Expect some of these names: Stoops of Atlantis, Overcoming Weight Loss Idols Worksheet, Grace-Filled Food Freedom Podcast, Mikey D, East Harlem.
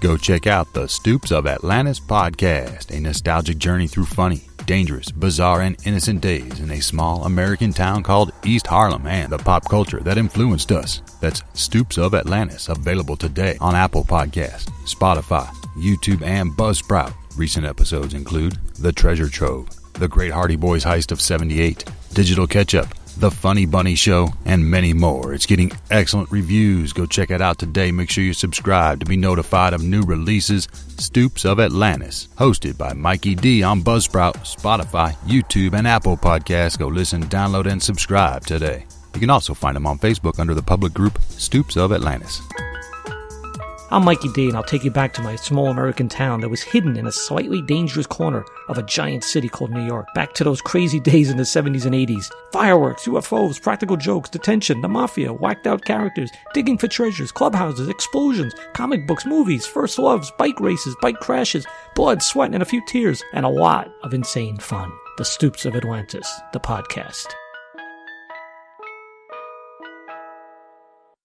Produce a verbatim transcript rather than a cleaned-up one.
Go check out the Stoops of Atlantis podcast, a nostalgic journey through funny, dangerous, bizarre, and innocent days in a small American town called East Harlem and the pop culture that influenced us. That's Stoops of Atlantis, available today on Apple Podcasts, Spotify, YouTube, and Buzzsprout. Recent episodes include The Treasure Trove, The Great Hardy Boys Heist of seventy-eight, Digital Ketchup, The Funny Bunny Show, and many more. It's getting excellent reviews. Go check it out today. Make sure you subscribe to be notified of new releases. Stoops of Atlantis, hosted by Mikey D on Buzzsprout, Spotify, YouTube, and Apple Podcasts. Go listen, download, and subscribe today. You can also find them on Facebook under the public group Stoops of Atlantis. I'm Mikey D, and I'll take you back to my small American town that was hidden in a slightly dangerous corner of a giant city called New York. Back to those crazy days in the seventies and eighties. Fireworks, U F Os, practical jokes, detention, the mafia, whacked out characters, digging for treasures, clubhouses, explosions, comic books, movies, first loves, bike races, bike crashes, blood, sweat, and a few tears, and a lot of insane fun. The Stoops of Atlantis, the podcast.